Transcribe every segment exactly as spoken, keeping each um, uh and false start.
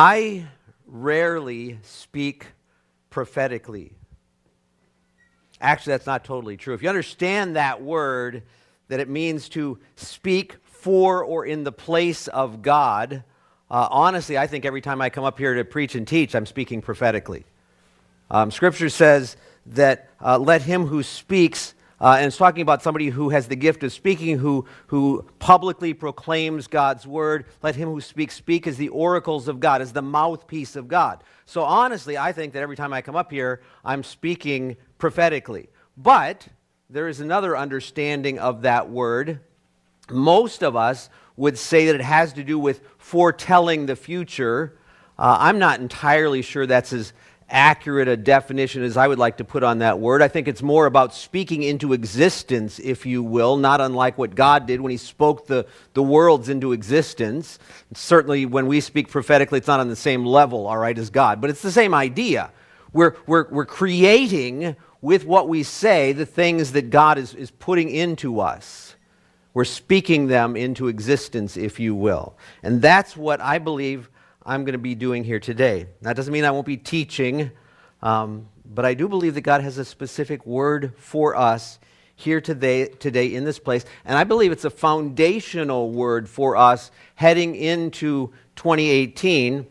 I rarely speak prophetically. Actually, that's not totally true. If you understand that word, that it means to speak for or in the place of God, uh, honestly, I think every time I come up here to preach and teach, I'm speaking prophetically. Um, scripture says that uh, let him who speaks, uh, and it's talking about somebody who has the gift of speaking, who who publicly proclaims God's word, let him who speaks speak as the oracles of God, as the mouthpiece of God. So honestly, I think that every time I come up here, I'm speaking prophetically. But there is another understanding of that word. Most of us would say that it has to do with foretelling the future. Uh, I'm not entirely sure that's as accurate a definition as I would like to put on that word. I think it's more about speaking into existence, if you will, not unlike what God did when he spoke the, the worlds into existence. Certainly when we speak prophetically, it's not on the same level, all right, as God, but it's the same idea. We're, we're, we're creating with what we say the things that God is, is putting into us. We're speaking them into existence, if you will. And that's what I believe I'm going to be doing here today. That doesn't mean I won't be teaching, um, but I do believe that God has a specific word for us here today, today in this place, and I believe it's a foundational word for us heading into twenty eighteen,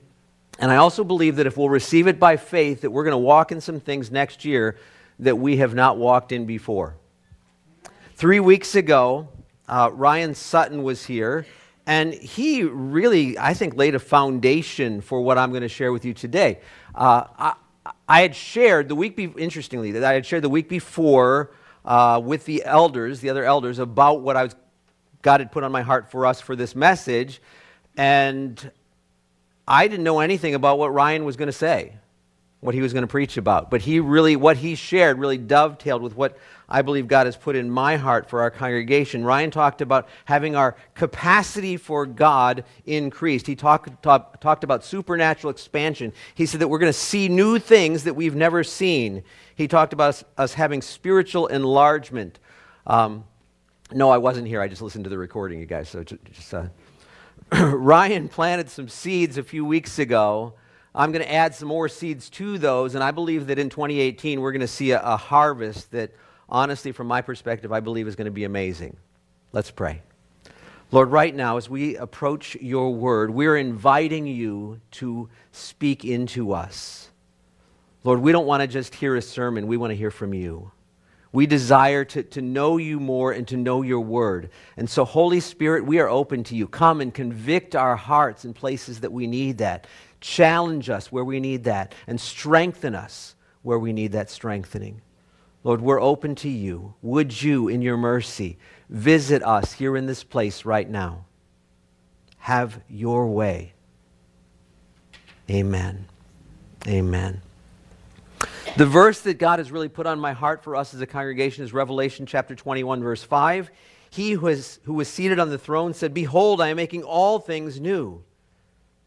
and I also believe that if we'll receive it by faith, that we're going to walk in some things next year that we have not walked in before. Three weeks ago, uh, Ryan Sutton was here, and he really, I think, laid a foundation for what I'm going to share with you today. Uh, I, I had shared the week, be- interestingly, that I had shared the week before uh, with the elders, the other elders, about what I was God had put on my heart for us for this message, and I didn't know anything about what Ryan was going to say, what he was going to preach about. But he really, what he shared really dovetailed with what I believe God has put in my heart for our congregation. Ryan talked about having our capacity for God increased. He talked talk, talked about supernatural expansion. He said that we're going to see new things that we've never seen. He talked about us, us having spiritual enlargement. Um, no, I wasn't here. I just listened to the recording, you guys. So just uh... Ryan planted some seeds a few weeks ago. I'm going to add some more seeds to those, and I believe that in twenty eighteen we're going to see a, a harvest that, honestly, from my perspective, I believe is going to be amazing. Let's pray. Lord, right now, as we approach your word, we're inviting you to speak into us. Lord, we don't want to just hear a sermon. We want to hear from you. We desire to, to know you more and to know your word. And so, Holy Spirit, we are open to you. Come and convict our hearts in places that we need that. Challenge us where we need that, and strengthen us where we need that strengthening. Lord, we're open to you. Would you, in your mercy, visit us here in this place right now? Have your way. Amen. Amen. The verse that God has really put on my heart for us as a congregation is Revelation chapter twenty-one, verse five. He who was, who was seated on the throne said, "Behold, I am making all things new.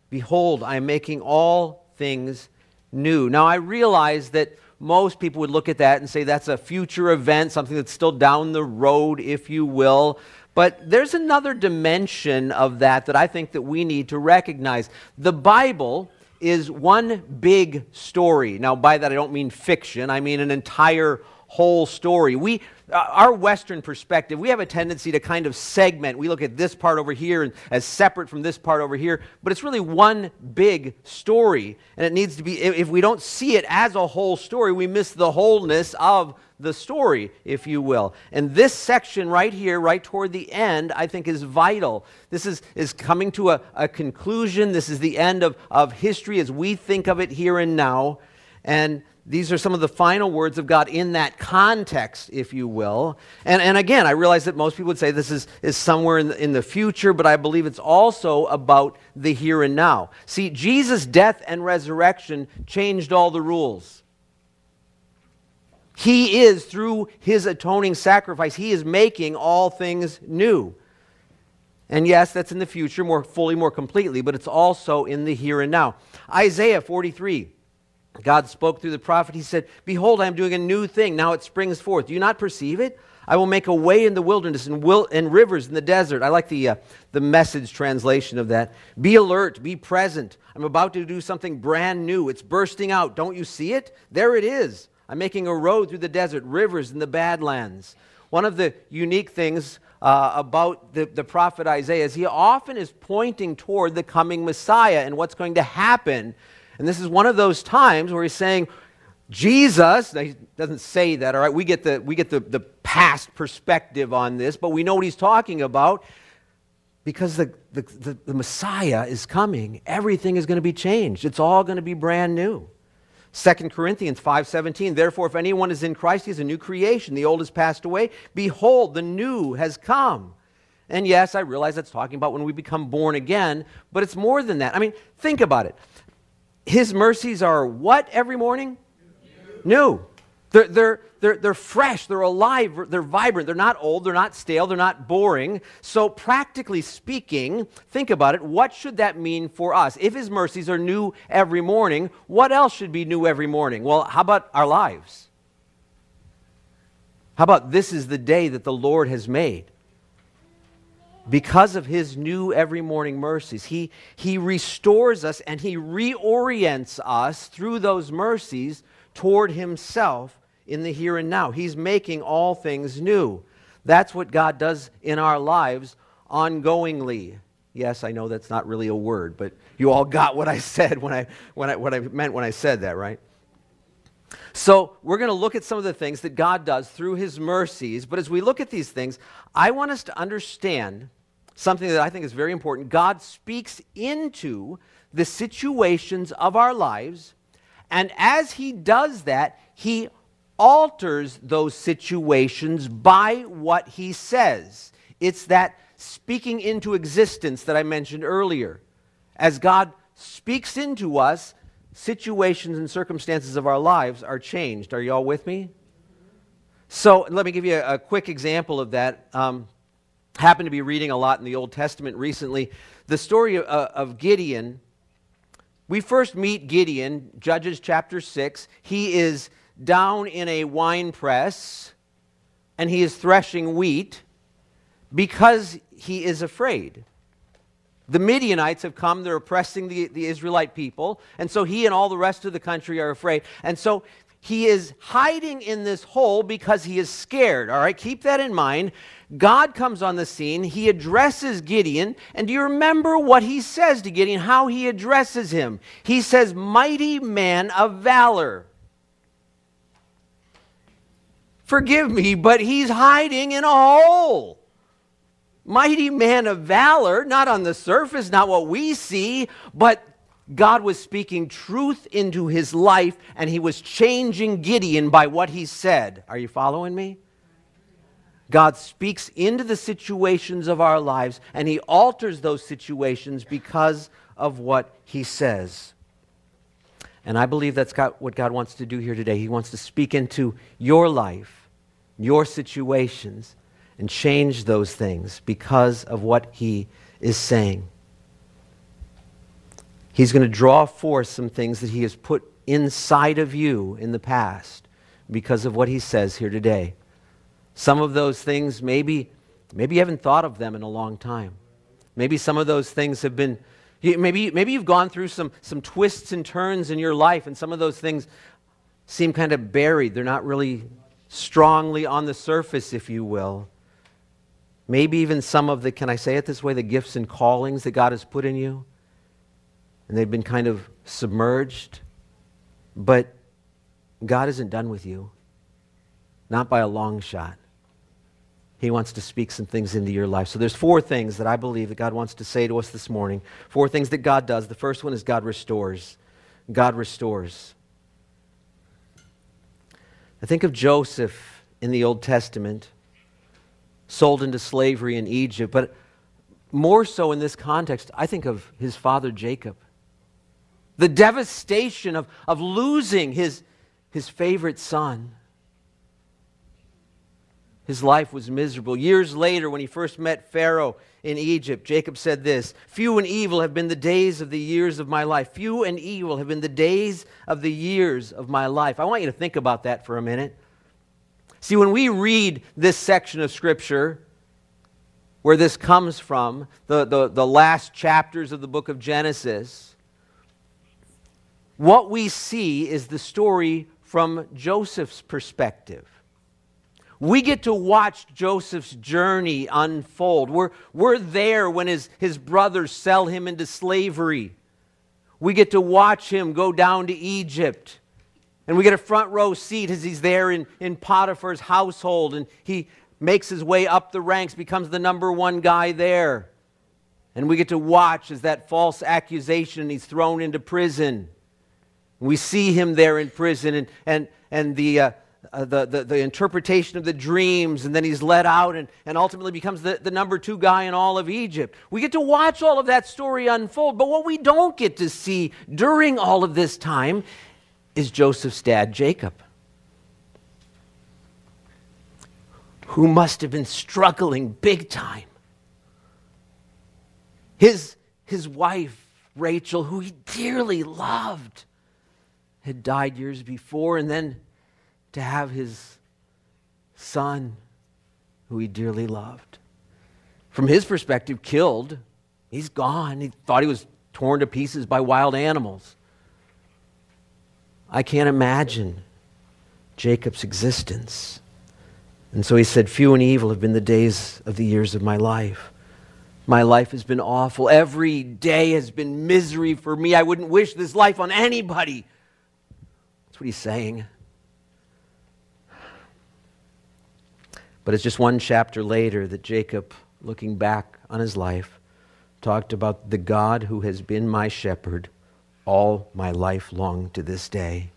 Behold, I am making all things new." Now, I realize that most people would look at that and say that's a future event, something that's still down the road, if you will. But there's another dimension of that that I think that we need to recognize. The Bible is one big story. Now, by that I don't mean fiction. I mean an entire whole story. We, our Western perspective, we have a tendency to kind of segment. We look at this part over here and as separate from this part over here, but it's really one big story, and it needs to be, if we don't see it as a whole story, we miss the wholeness of the story, if you will. And this section right here, right toward the end, I think is vital. This is, is coming to a, a conclusion. This is the end of, of history as we think of it here and now, and these are some of the final words of God in that context, if you will. And, and again, I realize that most people would say this is, is somewhere in the, in the future, but I believe it's also about the here and now. See, Jesus' death and resurrection changed all the rules. He is, through his atoning sacrifice, he is making all things new. And yes, that's in the future, more fully, more completely, but it's also in the here and now. Isaiah forty-three. God spoke through the prophet. He said, "Behold, I am doing a new thing. Now it springs forth. Do you not perceive it? I will make a way in the wilderness and will and rivers in the desert. I like the uh, the Message translation of that. Be alert, be present. I'm about to do something brand new. It's bursting out. Don't you see it? There it is. I'm making a road through the desert, rivers in the badlands. One of the unique things uh, about the, the prophet Isaiah is he often is pointing toward the coming Messiah and what's going to happen. And this is one of those times where he's saying, Jesus, now he doesn't say that, all right, we get the we get the, the past perspective on this, but we know what he's talking about because the, the, the, the Messiah is coming. Everything is going to be changed. It's all going to be brand new. Second Corinthians five seventeen, therefore if anyone is in Christ, he is a new creation. The old has passed away. Behold, the new has come. And yes, I realize that's talking about when we become born again, but it's more than that. I mean, think about it. His mercies are what every morning? New. They're, they're, they're, they're fresh, they're alive, they're vibrant, they're not old, they're not stale, they're not boring. So practically speaking, think about it, what should that mean for us? If his mercies are new every morning, what else should be new every morning? Well, how about our lives? How about this is the day that the Lord has made? Because of his new every morning mercies, he, he restores us and he reorients us through those mercies toward himself in the here and now. He's making all things new. That's what God does in our lives ongoingly. Yes, I know that's not really a word, but you all got what I said when I when I what I meant when I said that, right? So we're going to look at some of the things that God does through his mercies, but as we look at these things, I want us to understand something that I think is very important. God speaks into the situations of our lives. And as he does that, he alters those situations by what he says. It's that speaking into existence that I mentioned earlier. As God speaks into us, situations and circumstances of our lives are changed. Are you all with me? So let me give you a, a quick example of that. Um, happened to be reading a lot in the Old Testament recently. The story of, uh, of Gideon. We first meet Gideon, Judges chapter six. He is down in a wine press, and he is threshing wheat because he is afraid. The Midianites have come. They're oppressing the, the Israelite people, and so he and all the rest of the country are afraid. And so he is hiding in this hole because he is scared. All right, keep that in mind. God comes on the scene. He addresses Gideon. And do you remember what he says to Gideon, how he addresses him? He says, mighty man of valor. Forgive me, but he's hiding in a hole. Mighty man of valor, not on the surface, not what we see, but God was speaking truth into his life, and he was changing Gideon by what he said. Are you following me? God speaks into the situations of our lives, and he alters those situations because of what he says. And I believe that's what God wants to do here today. He wants to speak into your life, your situations, and change those things because of what he is saying. He's going to draw forth some things that he has put inside of you in the past because of what he says here today. Some of those things, maybe maybe you haven't thought of them in a long time. Maybe some of those things have been, maybe maybe you've gone through some, some twists and turns in your life, and some of those things seem kind of buried. They're not really strongly on the surface, if you will. Maybe even some of the, can I say it this way, the gifts and callings that God has put in you. And they've been kind of submerged, but God isn't done with you, not by a long shot. He wants to speak some things into your life. So there's four things that I believe that God wants to say to us this morning, four things that God does. The first one is God restores. God restores. I think of Joseph in the Old Testament, sold into slavery in Egypt, but more so in this context, I think of his father Jacob. The devastation of, of losing his, his favorite son. His life was miserable. Years later, when he first met Pharaoh in Egypt, Jacob said this, few and evil have been the days of the years of my life. Few and evil have been the days of the years of my life. I want you to think about that for a minute. See, when we read this section of Scripture, where this comes from, the, the, the last chapters of the book of Genesis, what we see is the story from Joseph's perspective. We get to watch Joseph's journey unfold. We're, we're there when his, his brothers sell him into slavery. We get to watch him go down to Egypt. And we get a front row seat as he's there in, in Potiphar's household. And he makes his way up the ranks, becomes the number one guy there. And we get to watch as that false accusation, he's thrown into prison. We see him there in prison and, and, and the... Uh, Uh, the, the, the interpretation of the dreams, and then he's let out and, and ultimately becomes the, the number two guy in all of Egypt. We get to watch all of that story unfold, but what we don't get to see during all of this time is Joseph's dad, Jacob, who must have been struggling big time. His, his wife, Rachel, who he dearly loved, had died years before, and then to have his son, who he dearly loved, from his perspective, killed. He's gone. He thought he was torn to pieces by wild animals. I can't imagine Jacob's existence. And so he said, few and evil have been the days of the years of my life. My life has been awful. Every day has been misery for me. I wouldn't wish this life on anybody. That's what he's saying. But it's just one chapter later that Jacob, looking back on his life, talked about the God who has been my shepherd all my life long to this day.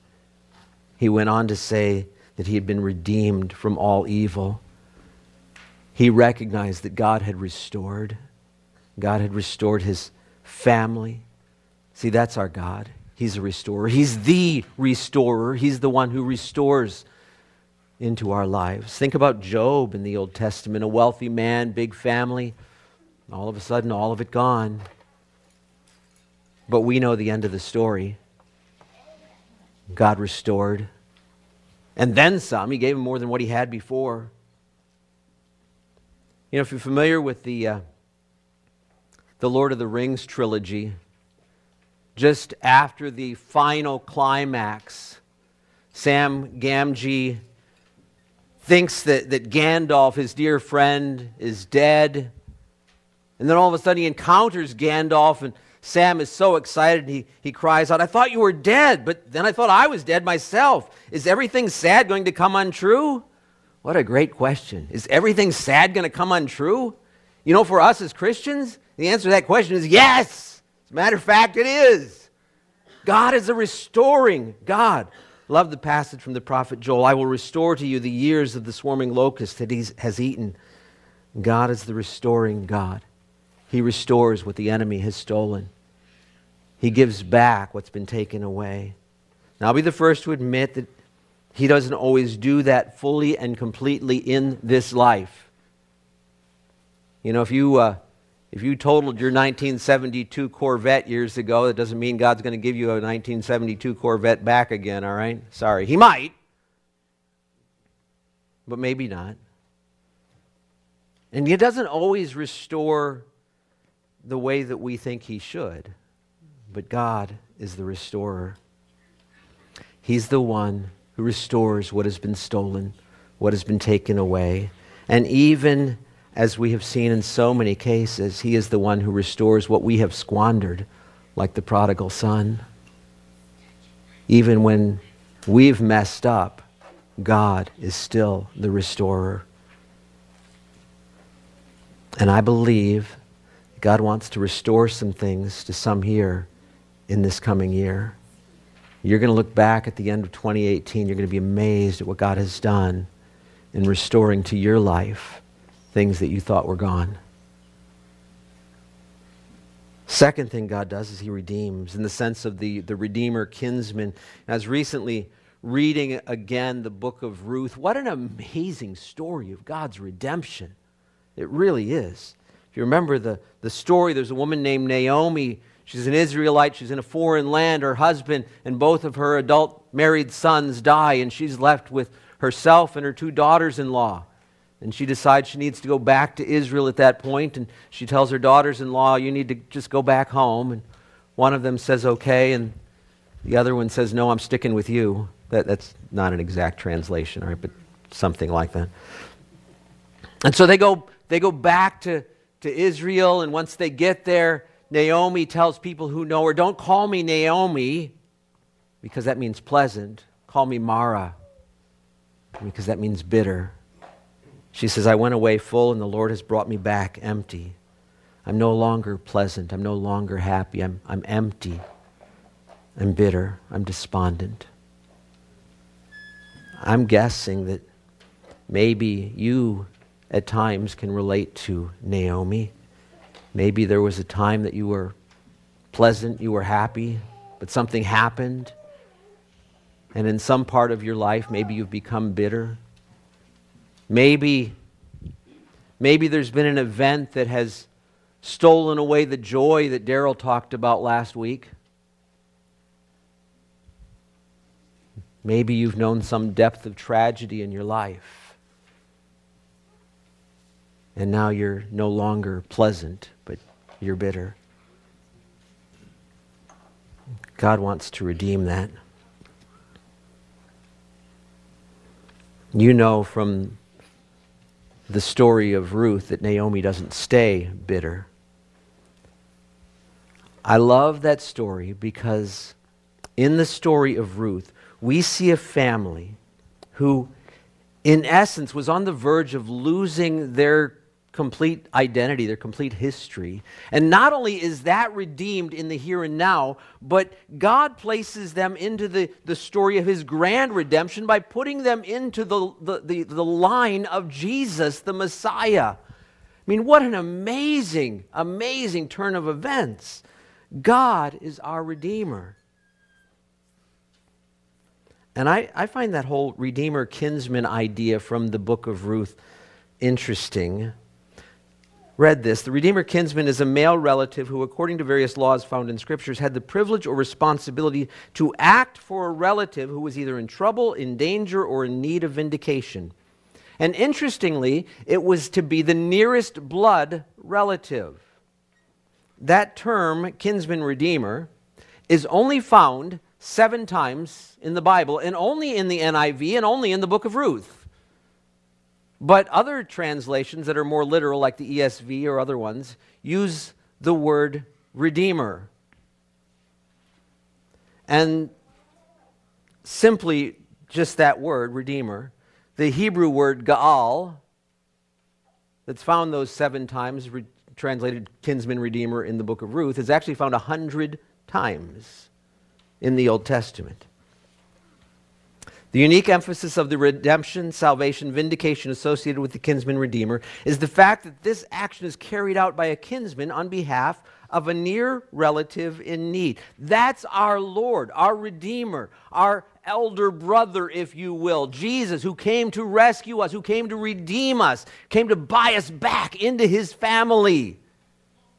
He went on to say that he had been redeemed from all evil. He recognized that God had restored. God had restored his family. See, that's our God. He's a restorer. He's the restorer. He's the one who restores into our lives. Think about Job in the Old Testament, a wealthy man, big family, all of a sudden, all of it gone. But we know the end of the story. God restored. And then some. He gave him more than what he had before. You know, if you're familiar with the, uh, the Lord of the Rings trilogy, just after the final climax, Sam Gamgee thinks that, that Gandalf, his dear friend, is dead. And then all of a sudden he encounters Gandalf, and Sam is so excited, he, he cries out, I thought you were dead, but then I thought I was dead myself. Is everything sad going to come untrue? What a great question. Is everything sad going to come untrue? You know, for us as Christians, the answer to that question is yes. As a matter of fact, it is. God is a restoring God. Love the passage from the prophet Joel. I will restore to you the years of the swarming locust that he has eaten. God is the restoring God. He restores what the enemy has stolen. He gives back what's been taken away. Now, I'll be the first to admit that he doesn't always do that fully and completely in this life. You know, if you uh, if you totaled your nineteen seventy-two Corvette years ago, that doesn't mean God's going to give you a nineteen seventy-two Corvette back again, all right? Sorry. He might, but maybe not. And he doesn't always restore the way that we think he should, but God is the restorer. He's the one who restores what has been stolen, what has been taken away, and even as we have seen in so many cases, he is the one who restores what we have squandered, like the prodigal son. Even when we've messed up, God is still the restorer. And I believe God wants to restore some things to some here in this coming year. You're going to look back at the end of twenty eighteen, you're going to be amazed at what God has done in restoring to your life things that you thought were gone. Second thing God does is he redeems, in the sense of the, the Redeemer, kinsman. I was recently reading again the book of Ruth. What an amazing story of God's redemption. It really is. If you remember the, the story, there's a woman named Naomi. She's an Israelite. She's in a foreign land. Her husband and both of her adult married sons die, and she's left with herself and her two daughters-in-law. And she decides she needs to go back to Israel at that point, and she tells her daughters-in-law, you need to just go back home. And one of them says, okay, and the other one says, no, I'm sticking with you. That, that's not an exact translation, all right, but something like that. And so they go they go back to, to Israel, and once they get there, Naomi tells people who know her, don't call me Naomi, because that means pleasant. Call me Mara, because that means bitter. She says, I went away full, and the Lord has brought me back empty. I'm no longer pleasant. I'm no longer happy. I'm, I'm empty. I'm bitter. I'm despondent. I'm guessing that maybe you at times can relate to Naomi. Maybe there was a time that you were pleasant, you were happy, but something happened. And in some part of your life, maybe you've become bitter. Maybe, maybe there's been an event that has stolen away the joy that Daryl talked about last week. Maybe you've known some depth of tragedy in your life. And now you're no longer pleasant, but you're bitter. God wants to redeem that. You know from the story of Ruth that Naomi doesn't stay bitter. I love that story because in the story of Ruth, we see a family who, in essence, was on the verge of losing their complete identity, their complete history. And not only is that redeemed in the here and now, but God places them into the, the story of his grand redemption by putting them into the, the, the, the line of Jesus, the Messiah. I mean, what an amazing, amazing turn of events. God is our Redeemer. And I, I find that whole Redeemer kinsman idea from the book of Ruth interesting. Read this. The Redeemer kinsman is a male relative who, according to various laws found in scriptures, had the privilege or responsibility to act for a relative who was either in trouble, in danger, or in need of vindication. And interestingly, it was to be the nearest blood relative. That term, kinsman redeemer, is only found seven times in the Bible, and only in the N I V, and only in the book of Ruth. But other translations that are more literal, like the E S V or other ones, use the word redeemer. And simply just that word, redeemer, the Hebrew word Gaal, that's found those seven times, re- translated kinsman redeemer in the book of Ruth, is actually found a hundred times in the Old Testament. The unique emphasis of the redemption, salvation, vindication associated with the kinsman redeemer is the fact that this action is carried out by a kinsman on behalf of a near relative in need. That's our Lord, our Redeemer, our elder brother, if you will, Jesus, who came to rescue us, who came to redeem us, came to buy us back into his family.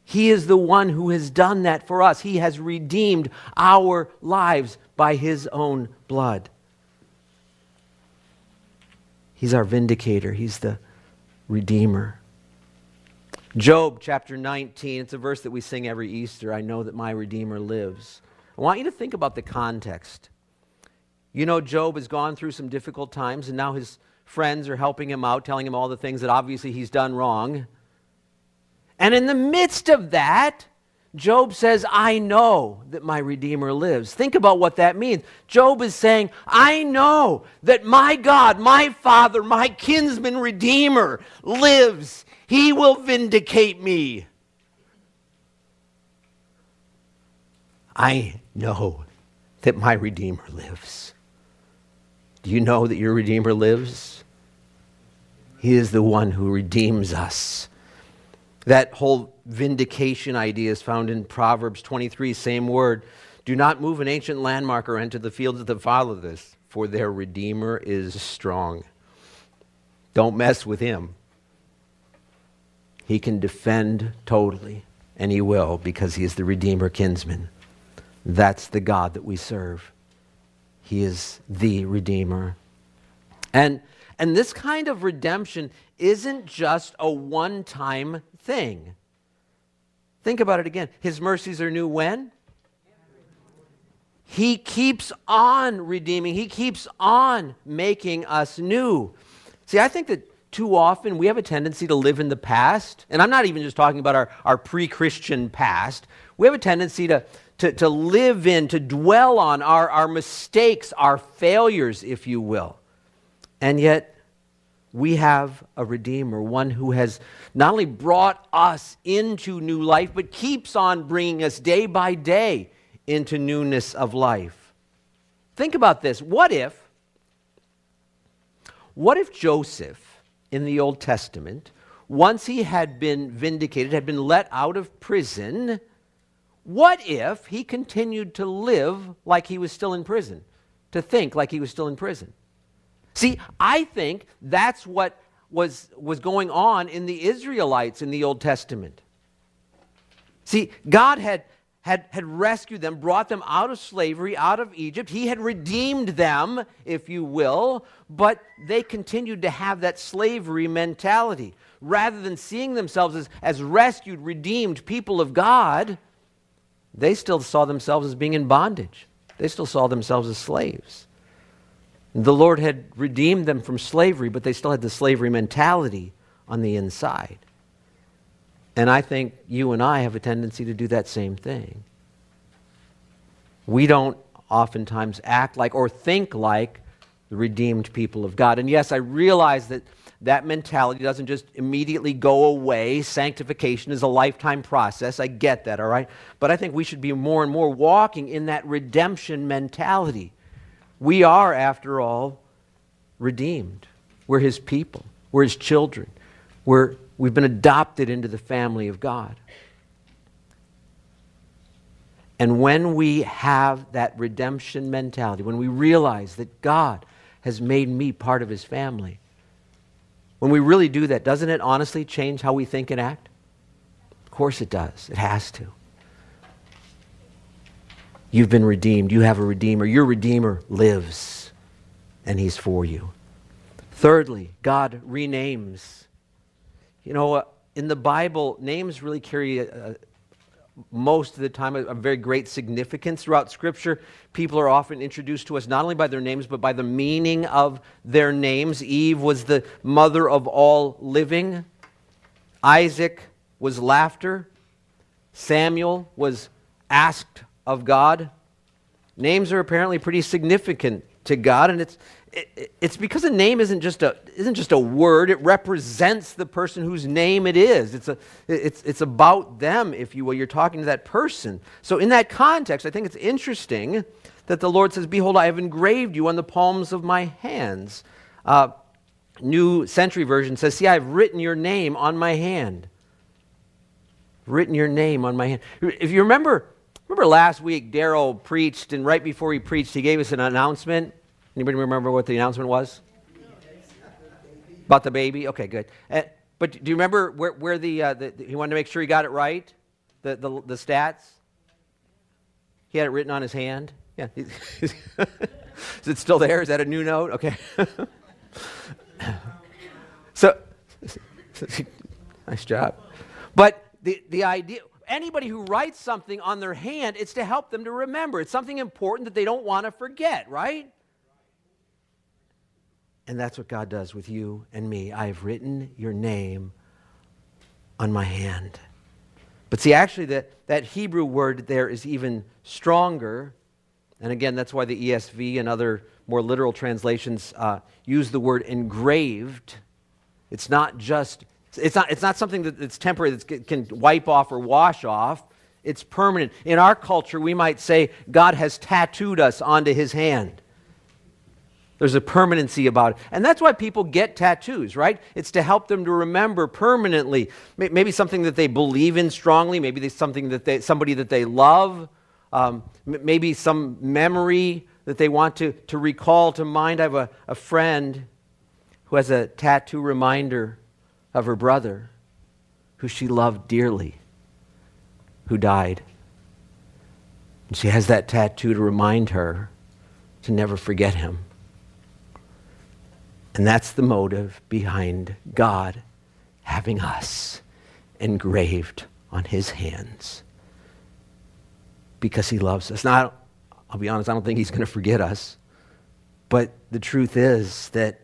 He is the one who has done that for us. He has redeemed our lives by his own blood. He's our vindicator. He's the redeemer. Job chapter nineteen, it's a verse that we sing every Easter. I know that my Redeemer lives. I want you to think about the context. You know, Job has gone through some difficult times, and now his friends are helping him out, telling him all the things that obviously he's done wrong. And in the midst of that, Job says, I know that my Redeemer lives. Think about what that means. Job is saying, I know that my God, my Father, my kinsman Redeemer lives. He will vindicate me. I know that my Redeemer lives. Do you know that your Redeemer lives? He is the one who redeems us. That whole vindication idea is found in Proverbs twenty-three, same word. Do not move an ancient landmark or enter the fields of the fatherless, for their Redeemer is strong. Don't mess with him. He can defend totally, and he will, because he is the Redeemer kinsman. That's the God that we serve. He is the Redeemer. And and this kind of redemption isn't just a one-time thing. Think about it again. His mercies are new when? He keeps on redeeming. He keeps on making us new. See, I think that too often we have a tendency to live in the past, and I'm not even just talking about our, our pre-Christian past. We have a tendency to, to, to live in, to dwell on our, our mistakes, our failures, if you will. And yet, we have a Redeemer, one who has not only brought us into new life, but keeps on bringing us day by day into newness of life. Think about this. What if, what if Joseph in the Old Testament, once he had been vindicated, had been let out of prison, what if he continued to live like he was still in prison, to think like he was still in prison? See, I think that's what was, was going on in the Israelites in the Old Testament. See, God had, had, had rescued them, brought them out of slavery, out of Egypt. He had redeemed them, if you will, but they continued to have that slavery mentality. Rather than seeing themselves as, as rescued, redeemed people of God, they still saw themselves as being in bondage. They still saw themselves as slaves. The Lord had redeemed them from slavery, but they still had the slavery mentality on the inside. And I think you and I have a tendency to do that same thing. We don't oftentimes act like or think like the redeemed people of God. And yes, I realize that that mentality doesn't just immediately go away. Sanctification is a lifetime process. I get that, all right? But I think we should be more and more walking in that redemption mentality. We are, after all, redeemed. We're His people. We're His children. We're, we've been adopted into the family of God. And when we have that redemption mentality, when we realize that God has made me part of His family, when we really do that, doesn't it honestly change how we think and act? Of course it does. It has to. You've been redeemed. You have a Redeemer. Your Redeemer lives, and He's for you. Thirdly, God renames. You know, uh, in the Bible, names really carry, uh, most of the time, a, a very great significance. Throughout Scripture, people are often introduced to us not only by their names, but by the meaning of their names. Eve was the mother of all living. Isaac was laughter. Samuel was asked of God. Names are apparently pretty significant to God, and it's it, it's because a name isn't just a isn't just a word. It represents the person whose name it is. It's a it's it's about them, if you will. You're talking to that person. So in that context, I think it's interesting that the Lord says, "Behold, I have engraved you on the palms of my hands." Uh, New Century Version says, "See, I have written your name on my hand." Written your name on my hand. If you remember. Remember last week, Daryl preached, and right before he preached, he gave us an announcement. Anybody remember what the announcement was? About the baby? Okay, good. Uh, but do you remember where, where the, uh, the, the, he wanted to make sure he got it right? The, the, the stats? He had it written on his hand? Yeah. Is it still there? Is that a new note? Okay. So, nice job. But the, the idea... Anybody who writes something on their hand, it's to help them to remember. It's something important that they don't want to forget, right? And that's what God does with you and me. I have written your name on my hand. But see, actually, that, that Hebrew word there is even stronger. And again, that's why the E S V and other more literal translations uh, use the word engraved. It's not just... It's not, it's not something that, that's temporary, that can wipe off or wash off. It's permanent. In our culture, we might say God has tattooed us onto His hand. There's a permanency about it. And that's why people get tattoos, right? It's to help them to remember permanently. Maybe something that they believe in strongly. Maybe something that they, somebody that they love. Um, maybe some memory that they want to, to recall to mind. I have a, a friend who has a tattoo reminder of her brother, who she loved dearly, who died. And she has that tattoo to remind her to never forget him. And that's the motive behind God having us engraved on his hands, because he loves us. Now, I'll be honest, I don't think he's going to forget us. But the truth is that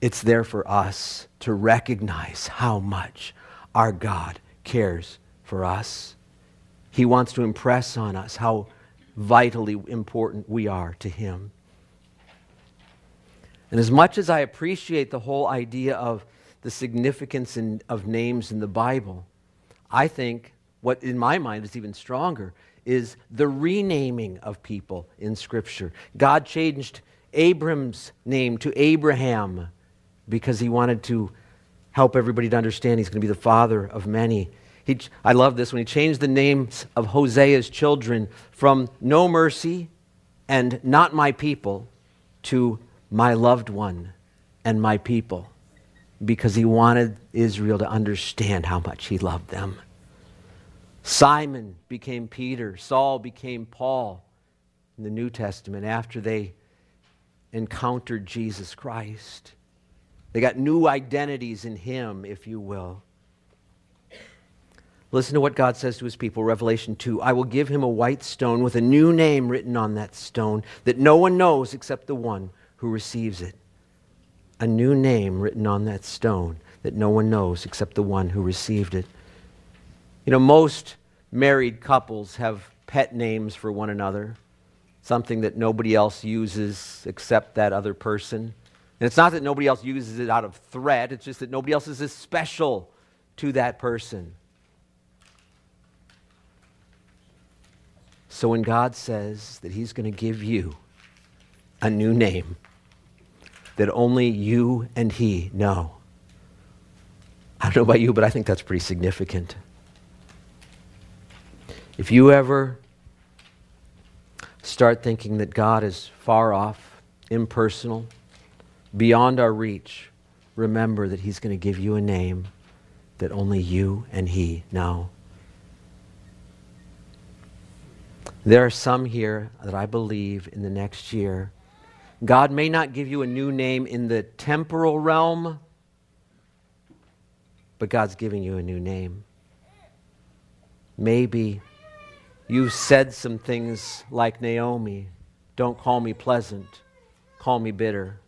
it's there for us to recognize how much our God cares for us. He wants to impress on us how vitally important we are to him. And as much as I appreciate the whole idea of the significance in, of names in the Bible, I think what in my mind is even stronger is the renaming of people in Scripture. God changed Abram's name to Abraham because he wanted to help everybody to understand he's going to be the father of many. He, I love this, when he changed the names of Hosea's children from No Mercy and Not My People to My Loved One and My People, because he wanted Israel to understand how much he loved them. Simon became Peter. Saul became Paul in the New Testament after they encountered Jesus Christ. They got new identities in him, if you will. Listen to what God says to his people, Revelation two. I will give him a white stone with a new name written on that stone that no one knows except the one who receives it. A new name written on that stone that no one knows except the one who received it. You know, most married couples have pet names for one another, something that nobody else uses except that other person. And it's not that nobody else uses it out of threat, it's just that nobody else is as special to that person. So when God says that he's going to give you a new name that only you and he know, I don't know about you, but I think that's pretty significant. If you ever start thinking that God is far off, impersonal, beyond our reach, remember that he's going to give you a name that only you and he know. There are some here that I believe in the next year, God may not give you a new name in the temporal realm, but God's giving you a new name. Maybe you've said some things like Naomi, don't call me pleasant, call me bitter.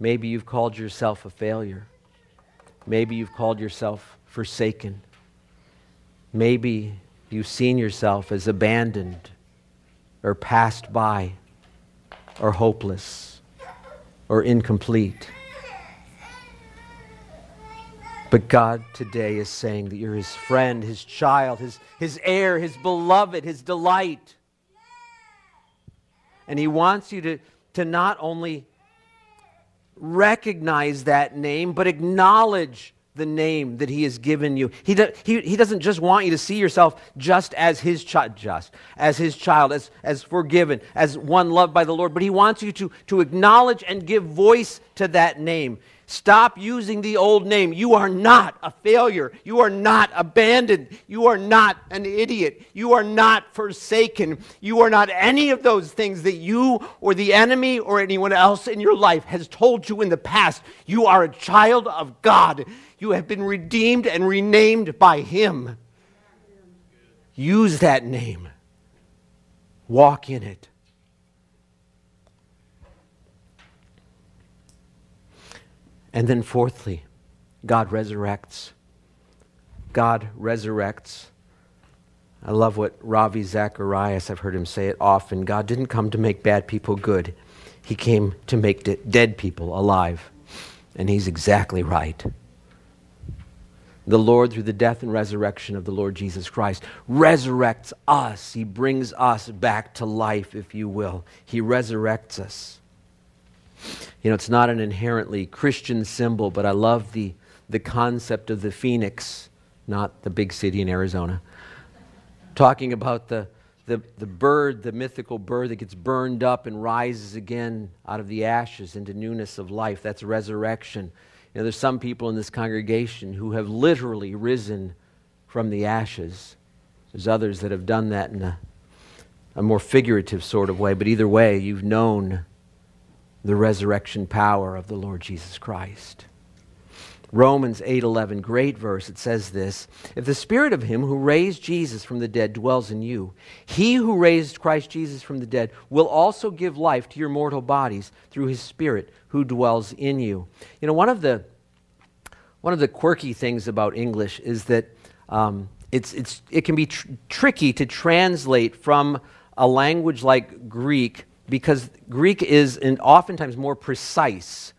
Maybe you've called yourself a failure. Maybe you've called yourself forsaken. Maybe you've seen yourself as abandoned or passed by or hopeless or incomplete. But God today is saying that you're his friend, his child, his, his heir, his beloved, his delight. And he wants you to, to not only recognize that name, but acknowledge the name that he has given you. He, do, he, he doesn't just want you to see yourself just as his child, just as his child, as, as forgiven, as one loved by the Lord, but he wants you to, to acknowledge and give voice to that name. Stop using the old name. You are not a failure. You are not abandoned. You are not an idiot. You are not forsaken. You are not any of those things that you or the enemy or anyone else in your life has told you in the past. You are a child of God. You have been redeemed and renamed by him. Use that name. Walk in it. And then fourthly, God resurrects. God resurrects. I love what Ravi Zacharias, I've heard him say it often, God didn't come to make bad people good. He came to make de- dead people alive. And he's exactly right. The Lord, through the death and resurrection of the Lord Jesus Christ, resurrects us. He brings us back to life, if you will. He resurrects us. You know, it's not an inherently Christian symbol, but I love the, the concept of the phoenix, not the big city in Arizona, talking about the, the, the bird, the mythical bird that gets burned up and rises again out of the ashes into newness of life. That's resurrection. You know, there's some people in this congregation who have literally risen from the ashes. There's others that have done that in a, a more figurative sort of way, but either way, you've known the resurrection power of the Lord Jesus Christ. Romans eight eleven, great verse, it says this: if the spirit of him who raised Jesus from the dead dwells in you, he who raised Christ Jesus from the dead will also give life to your mortal bodies through his spirit who dwells in you. You know, one of the one of the quirky things about English is that um, it's it's it can be tr- tricky to translate from a language like Greek, because Greek is in oftentimes more precise.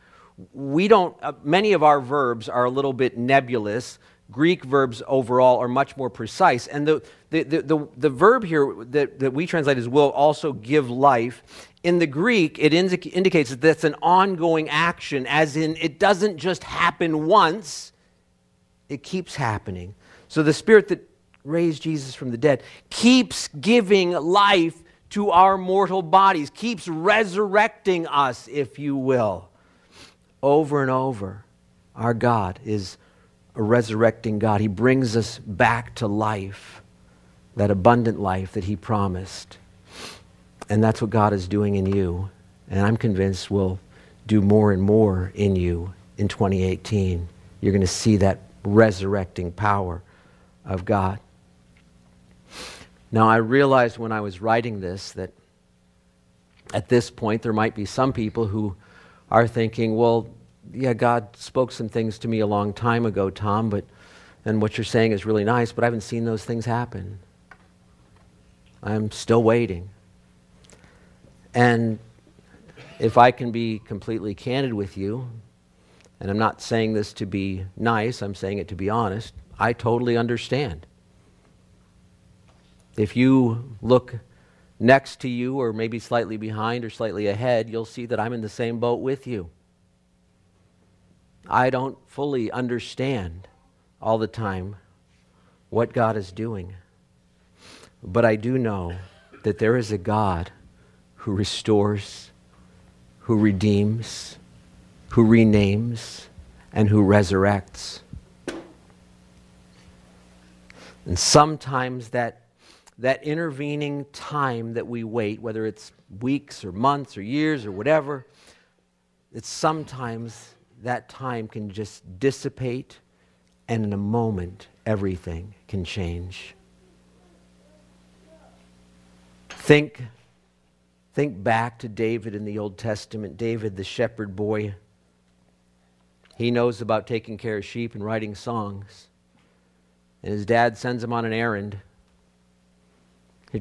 We don't, uh, many of our verbs are a little bit nebulous. Greek verbs overall are much more precise. And the the the, the, the verb here that, that we translate as will also give life, in the Greek, it indic- indicates that that's an ongoing action, as in it doesn't just happen once, it keeps happening. So the Spirit that raised Jesus from the dead keeps giving life to our mortal bodies, keeps resurrecting us, if you will. Over and over, our God is a resurrecting God. He brings us back to life, that abundant life that he promised. And that's what God is doing in you. And I'm convinced will do more and more in you in twenty eighteen. You're going to see that resurrecting power of God. Now, I realized when I was writing this that at this point, there might be some people who are thinking, well, yeah, God spoke some things to me a long time ago, Tom, but and what you're saying is really nice, but I haven't seen those things happen. I'm still waiting. And if I can be completely candid with you, and I'm not saying this to be nice, I'm saying it to be honest, I totally understand. If you look next to you, or maybe slightly behind or slightly ahead, you'll see that I'm in the same boat with you. I don't fully understand all the time what God is doing, but I do know that there is a God who restores, who redeems, who renames, and who resurrects. And sometimes that That intervening time that we wait, whether it's weeks or months or years or whatever, it's sometimes that time can just dissipate, and in a moment, everything can change. Think, think back to David in the Old Testament. David, the shepherd boy, he knows about taking care of sheep and writing songs. And his dad sends him on an errand.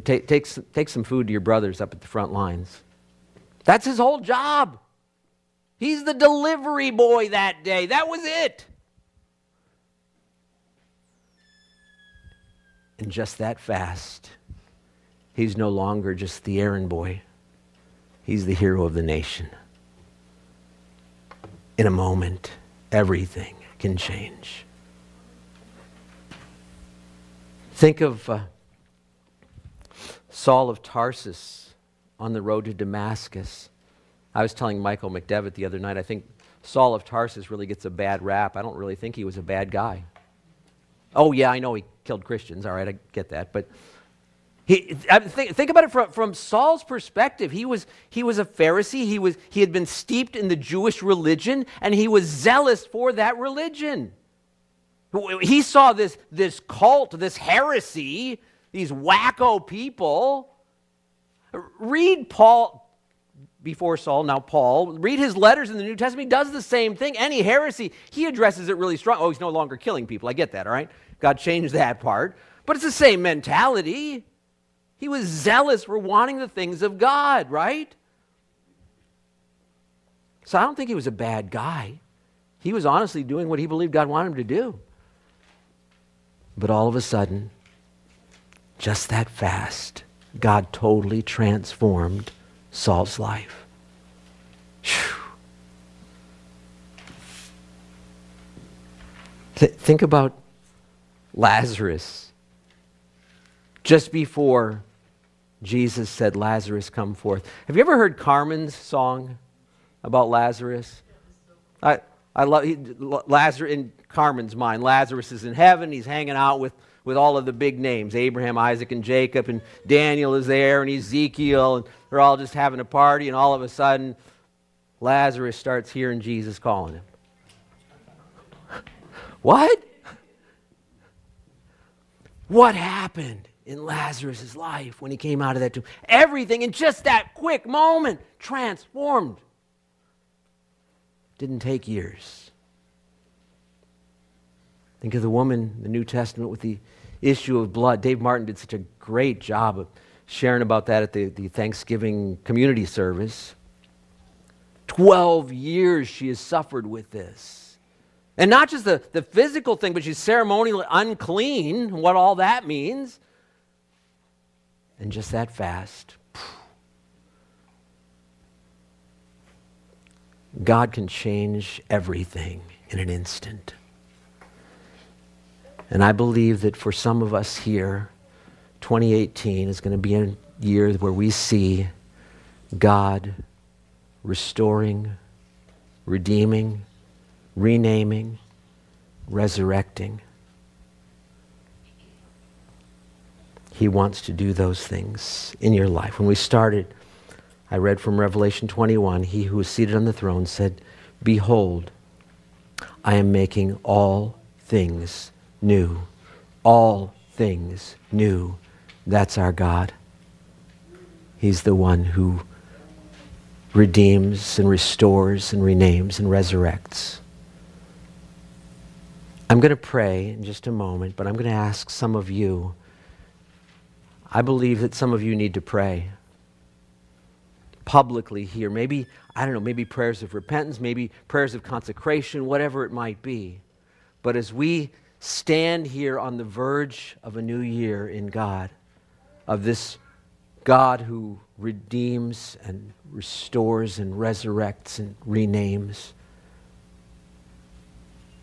Take, take, take some food to your brothers up at the front lines. That's his whole job. He's the delivery boy that day. That was it. And just that fast, he's no longer just the errand boy. He's the hero of the nation. In a moment, everything can change. Think of Uh, Saul of Tarsus on the road to Damascus. I was telling Michael McDevitt the other night, I think Saul of Tarsus really gets a bad rap. I don't really think he was a bad guy. Oh yeah, I know he killed Christians. All right, I get that. But he, I think, think about it from, from Saul's perspective. He was he was a Pharisee. He was he had been steeped in the Jewish religion, and he was zealous for that religion. He saw this this cult, this heresy, these wacko people. Read Paul, before Saul, now Paul, read his letters in the New Testament. He does the same thing. Any heresy, he addresses it really strong. Oh, he's no longer killing people. I get that, all right? God changed that part. But it's the same mentality. He was zealous for wanting the things of God, right? So I don't think he was a bad guy. He was honestly doing what he believed God wanted him to do. But all of a sudden, just that fast, God totally transformed Saul's life. Whew. Th- think about Lazarus. Just before Jesus said, "Lazarus, come forth." Have you ever heard Carmen's song about Lazarus? I I love he, Lazarus in Carmen's mind. Lazarus is in heaven. He's hanging out with. with all of the big names, Abraham, Isaac, and Jacob, and Daniel is there, and Ezekiel, and they're all just having a party, and all of a sudden, Lazarus starts hearing Jesus calling him. What? What happened in Lazarus' life when he came out of that tomb? Everything in just that quick moment transformed. Didn't take years. Think of the woman in the New Testament with the issue of blood. Dave Martin did such a great job of sharing about that at the, the Thanksgiving community service. Twelve years she has suffered with this. And not just the, the physical thing, but she's ceremonially unclean, what all that means. And just that fast. God can change everything in an instant. And I believe that for some of us here, twenty eighteen is going to be a year where we see God restoring, redeeming, renaming, resurrecting. He wants to do those things in your life. When we started, I read from Revelation twenty-one, he who is seated on the throne said, "Behold, I am making all things new." All things new. That's our God. He's the one who redeems and restores and renames and resurrects. I'm going to pray in just a moment, but I'm going to ask some of you. I believe that some of you need to pray publicly here. Maybe, I don't know, maybe prayers of repentance, maybe prayers of consecration, whatever it might be. But as we stand here on the verge of a new year in God, of this God who redeems and restores and resurrects and renames,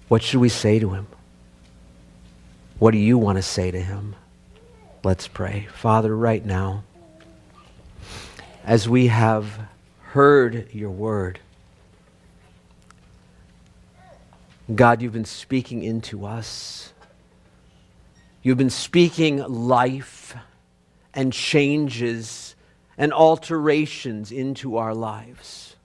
what should we say to him? What do you want to say to him? Let's pray. Father, right now, as we have heard your word, God, you've been speaking into us. You've been speaking life and changes and alterations into our lives.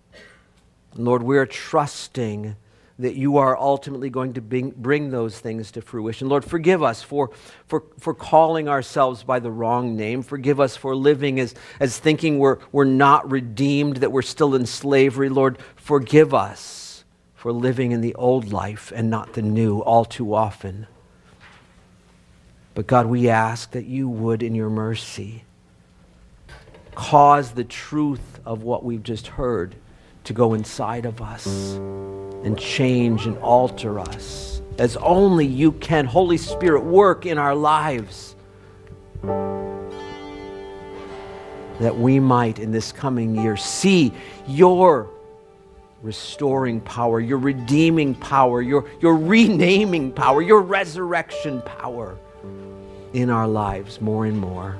Lord, we are trusting that you are ultimately going to bring those things to fruition. Lord, forgive us for, for, for calling ourselves by the wrong name. Forgive us for living as, as thinking we're, we're not redeemed, that we're still in slavery. Lord, forgive us for living in the old life and not the new all too often. But God, we ask that you would, in your mercy, cause the truth of what we've just heard to go inside of us and change and alter us as only you can. Holy Spirit, work in our lives that we might in this coming year see your restoring power, your redeeming power, your, your renaming power, your resurrection power in our lives more and more.